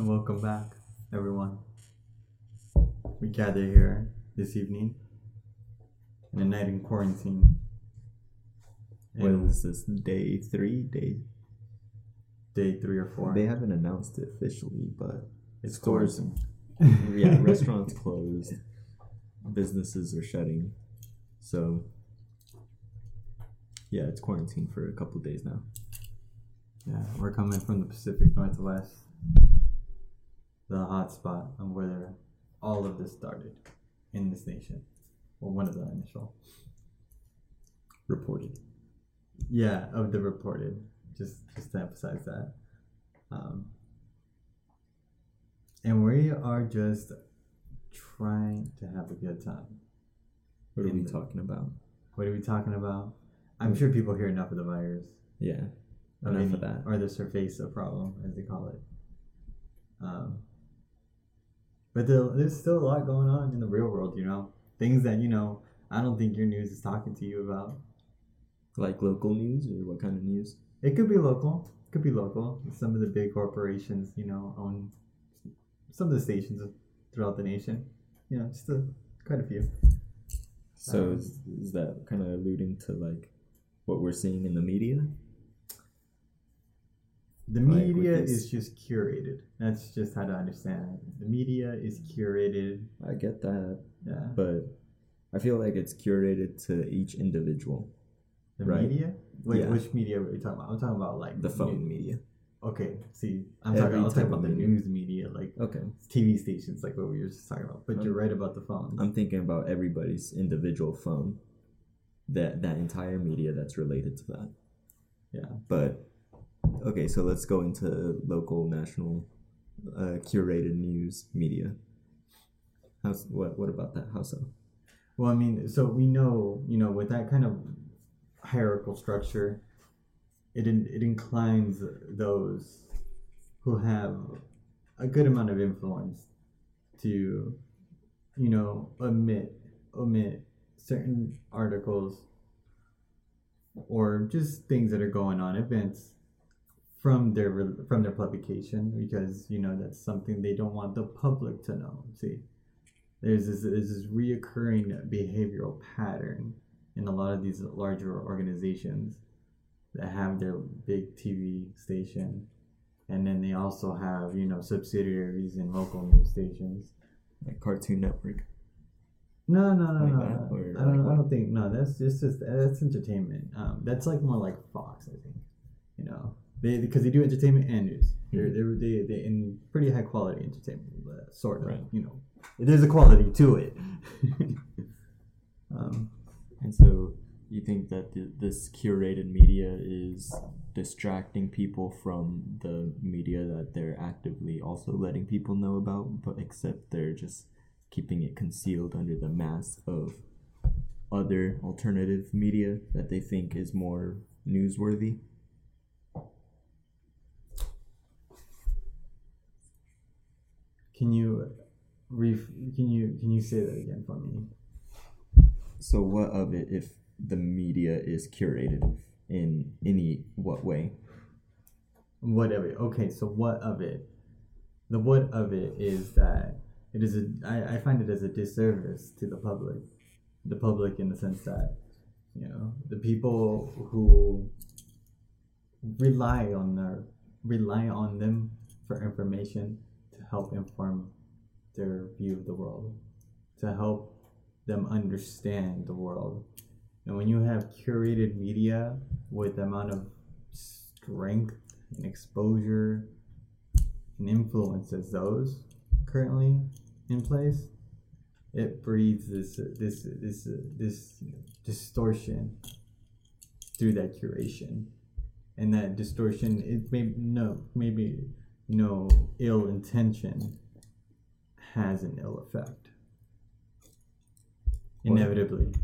And welcome back, everyone. We gather here this evening in a night in quarantine. What is this? Day three or four. They haven't announced it officially, but it's stores and yeah, restaurants closed, businesses are shutting. So yeah, it's quarantine for a couple of days now. Yeah, we're coming from the Pacific Northwest, the hotspot of where all of this started in this nation. Well, one of the initial reported. Yeah, of the reported. Just to emphasize that. And we are just trying to have a good time. What are we talking about? I'm sure people hear enough of the virus. Yeah, enough of that. Or the surface problem, as they call it. But there's still a lot going on in the real world, you know? Things that, you know, I don't think your news is talking to you about. Like local news or what kind of news? It could be local. Some of the big corporations, you know, own some of the stations throughout the nation. You know, just quite a few. So is that kind of alluding to, like, what we're seeing in the media? The media is just curated. That's just how to understand it. The media is curated. I get that. Yeah. But I feel like it's curated to each individual. The right? Media? Wait, yeah. Which media are we talking about? I'm talking about, like, the phone media. Okay, see, I'm talking about the news media, like, okay, TV stations, like what we were just talking about. But you're right about the phone. I'm thinking about everybody's individual phone. That entire media that's related to that. Yeah. But okay, so let's go into local, national, curated news media. What about that? How so? Well, I mean, so we know, you know, with that kind of hierarchical structure, it inclines those who have a good amount of influence to, you know, omit certain articles or just things that are going on, events, from their publication, because, you know, that's something they don't want the public to know. See, there's this reoccurring behavioral pattern in a lot of these larger organizations that have their big TV station, and then they also have, you know, subsidiaries and local news stations, like Cartoon Network. No. I don't think that's entertainment. That's like more like Fox, I think. You know. Because they do entertainment and news. They're in pretty high quality entertainment, sort of. Right. You know, there's a quality to it. And so, you think that this curated media is distracting people from the media that they're actively also letting people know about, but except they're just keeping it concealed under the mask of other alternative media that they think is more newsworthy. Can you say that again for me? So what of it if the media is curated in any what way? Whatever. Okay, so what of it? The what of it is that it is I find it as a disservice to the public. The public in the sense that, you know, the people who rely on them for information, help inform their view of the world, to help them understand the world. And when you have curated media with the amount of strength and exposure and influence as those currently in place, it breeds this distortion through that curation. And that distortion, maybe ill intention has an ill effect. Inevitably. What?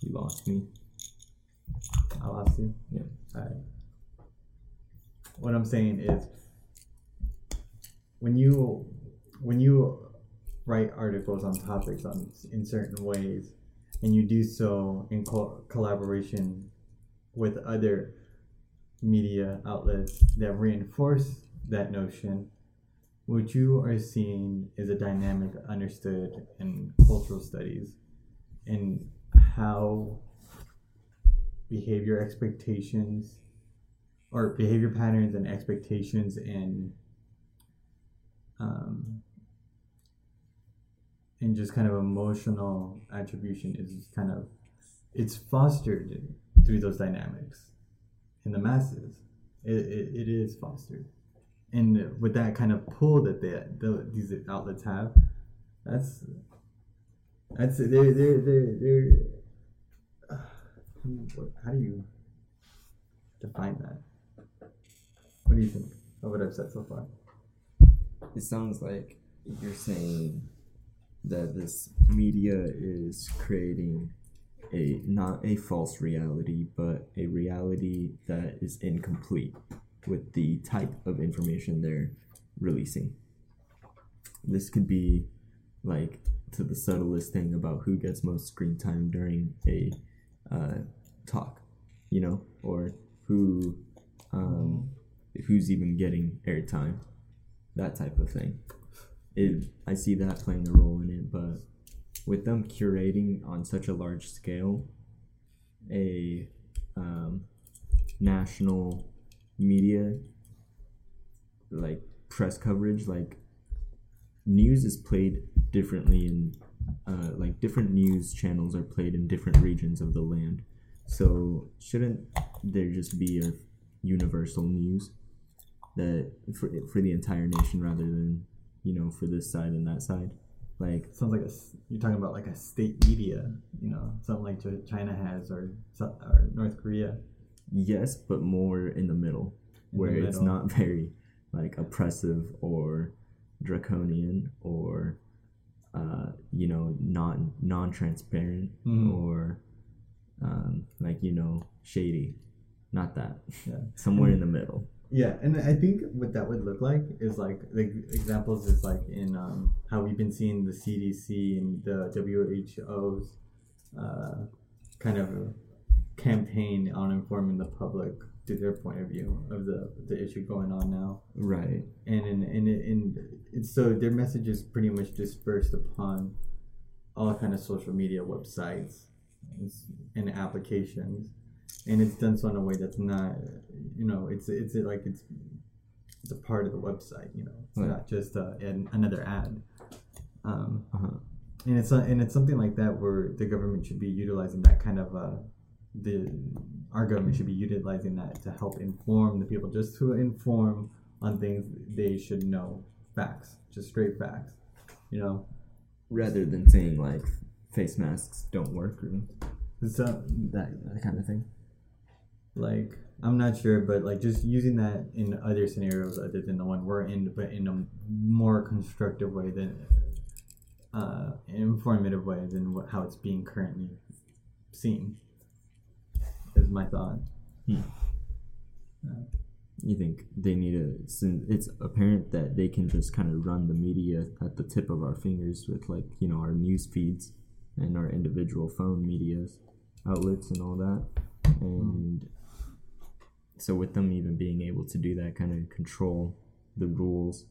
You lost me. I lost you? Yeah. All right. What I'm saying is, when you write articles on topics in certain ways, and you do so in collaboration with other media outlets that reinforce that notion, What you are seeing is a dynamic understood in cultural studies and how behavior expectations or behavior patterns and expectations and just kind of emotional attribution is kind of, it's fostered through those dynamics in the masses. It is fostered. And with that kind of pull that these outlets have, that's they're how do you define that? What do you think of what I've said so far? It sounds like you're saying that this media is creating not a false reality, but a reality that is incomplete with the type of information they're releasing. This could be like to the subtlest thing about who gets most screen time during a talk, you know, or who who's even getting airtime, that type of thing. I see that playing a role in it, but with them curating on such a large scale, a national media, like press coverage, like news is played differently in like different news channels are played in different regions of the land. So shouldn't there just be a universal news that for the entire nation, rather than, you know, for this side and that side? Like sounds like you're talking about like a state media, you know, something like China has or North Korea. Yes, but more in the middle, it's not very like oppressive or draconian or you know, not non-transparent or like, you know, shady. Not that. Yeah. Somewhere in the middle. Yeah, and I think what that would look like is like the examples is like in how we've been seeing the CDC and the WHO's kind of campaign on informing the public through their point of view of the issue going on now. Right. And so their message is pretty much dispersed upon all kind of social media websites and applications, and it's done so in a way that's not, you know, it's a part of the website, you know, it's not just another ad. And it's something like that where the government should be utilizing that kind of our government should be utilizing that to help inform the people, just to inform on things they should know, facts, just straight facts, you know, rather than saying like face masks don't work or so, that kind of thing. Like I'm not sure, but like just using that in other scenarios other than the one we're in, but in a more constructive way than informative way than how it's being currently seen. Is my thought. You think they need since it's apparent that they can just kind of run the media at the tip of our fingers with, like, you know, our news feeds and our individual phone medias, outlets and all that. And so with them even being able to do that, kind of control the rules,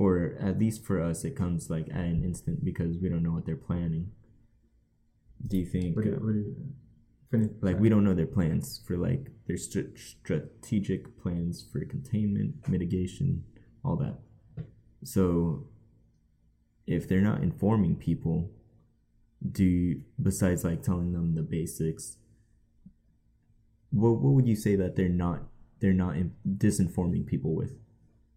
or at least for us, it comes like at an instant because we don't know what they're planning. Do you think... Like, we don't know their plans for, like, their strategic plans for containment, mitigation, all that. So if they're not informing people, besides, like, telling them the basics, what would you say that they're not disinforming people with?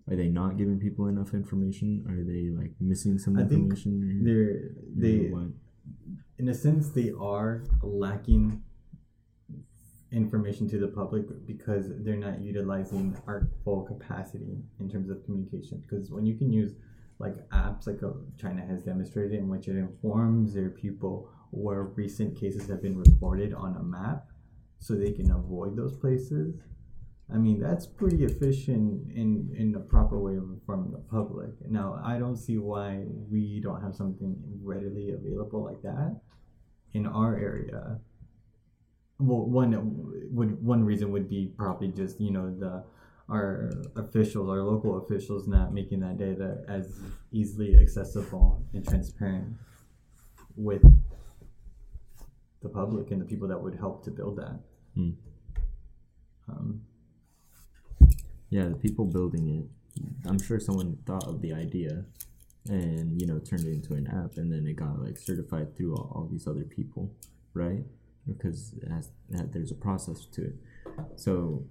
Are they not giving people enough information? Are they, like, missing some information? In a sense, they are lacking information to the public because they're not utilizing our full capacity in terms of communication. Because when you can use like apps like China has demonstrated, in which it informs their people where recent cases have been reported on a map so they can avoid those places, I mean, that's pretty efficient in the proper way of informing the public. Now, I don't see why we don't have something readily available like that in our area. Well, one reason would be probably just, you know, the our officials, our local officials, not making that data as easily accessible and transparent with the public and the people that would help to build that. Mm. Yeah, the people building it, I'm sure someone thought of the idea and, you know, turned it into an app, and then it got like certified through all these other people, right? Because there's a process to it. So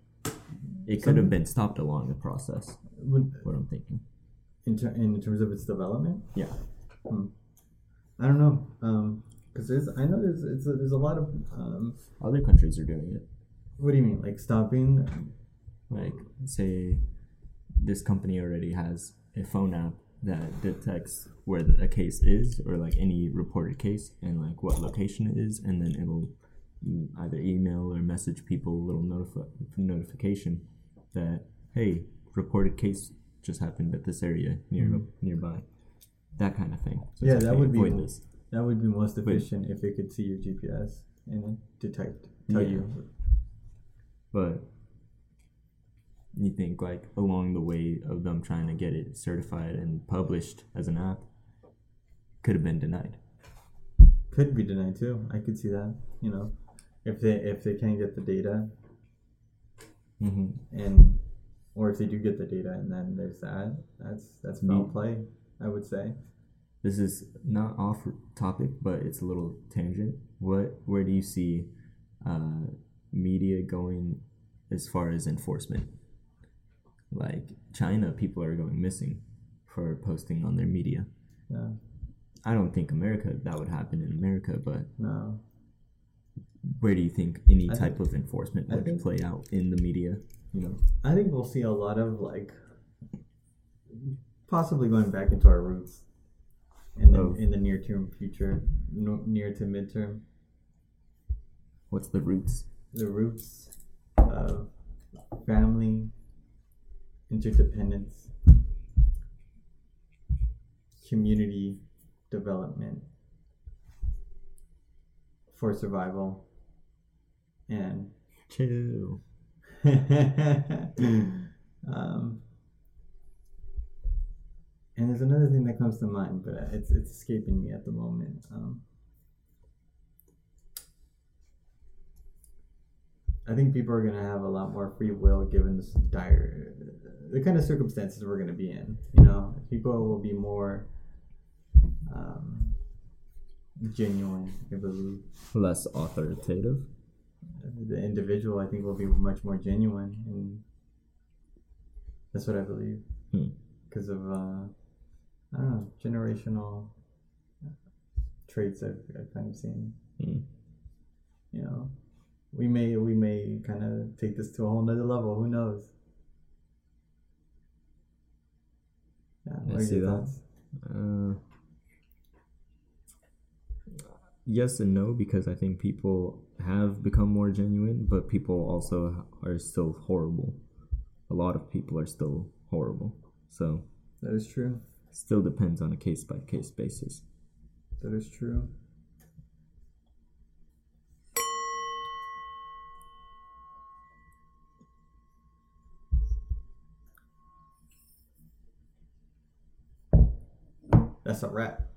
it could have been stopped along the process, what I'm thinking. In terms of its development? Yeah. I don't know. Because there's a lot of... other countries are doing it. What do you mean? Like stopping? Like, say, this company already has a phone app that detects where a case is, or like any reported case, and like what location it is, and then it'll either email or message people a little notification that, hey, reported case just happened at this area nearby, that kind of thing. So yeah, that would be most efficient if it could see your GPS and tell you. But you think like along the way of them trying to get it certified and published as an app, could have been denied. Could be denied too. I could see that. You know, if they can't get the data, and or if they do get the data and then there's that. That's foul play, I would say. This is not off topic, but it's a little tangent. Where do you see media going as far as enforcement? Like China, people are going missing for posting on their media. Yeah. I don't think that would happen in America, but no. Where do you think any type of enforcement would play out in the media? You know, I think we'll see a lot of like possibly going back into our roots in the near term future, near to midterm. What's the roots? The roots of family, interdependence, community development for survival, and chill. And there's another thing that comes to mind, but it's escaping me at the moment. I think people are going to have a lot more free will given the kind of circumstances we're going to be in. You know, people will be more genuine, I believe. Less authoritative. The individual, I think, will be much more genuine, and that's what I believe. Because of I don't know, generational traits I've kind of seen. You know. We may kind of take this to a whole nother level. Who knows? Yeah, I see that. Yes and no, because I think people have become more genuine, but people also are still horrible. A lot of people are still horrible. So that is true. Still depends on a case-by-case basis. That is true. That's a wrap.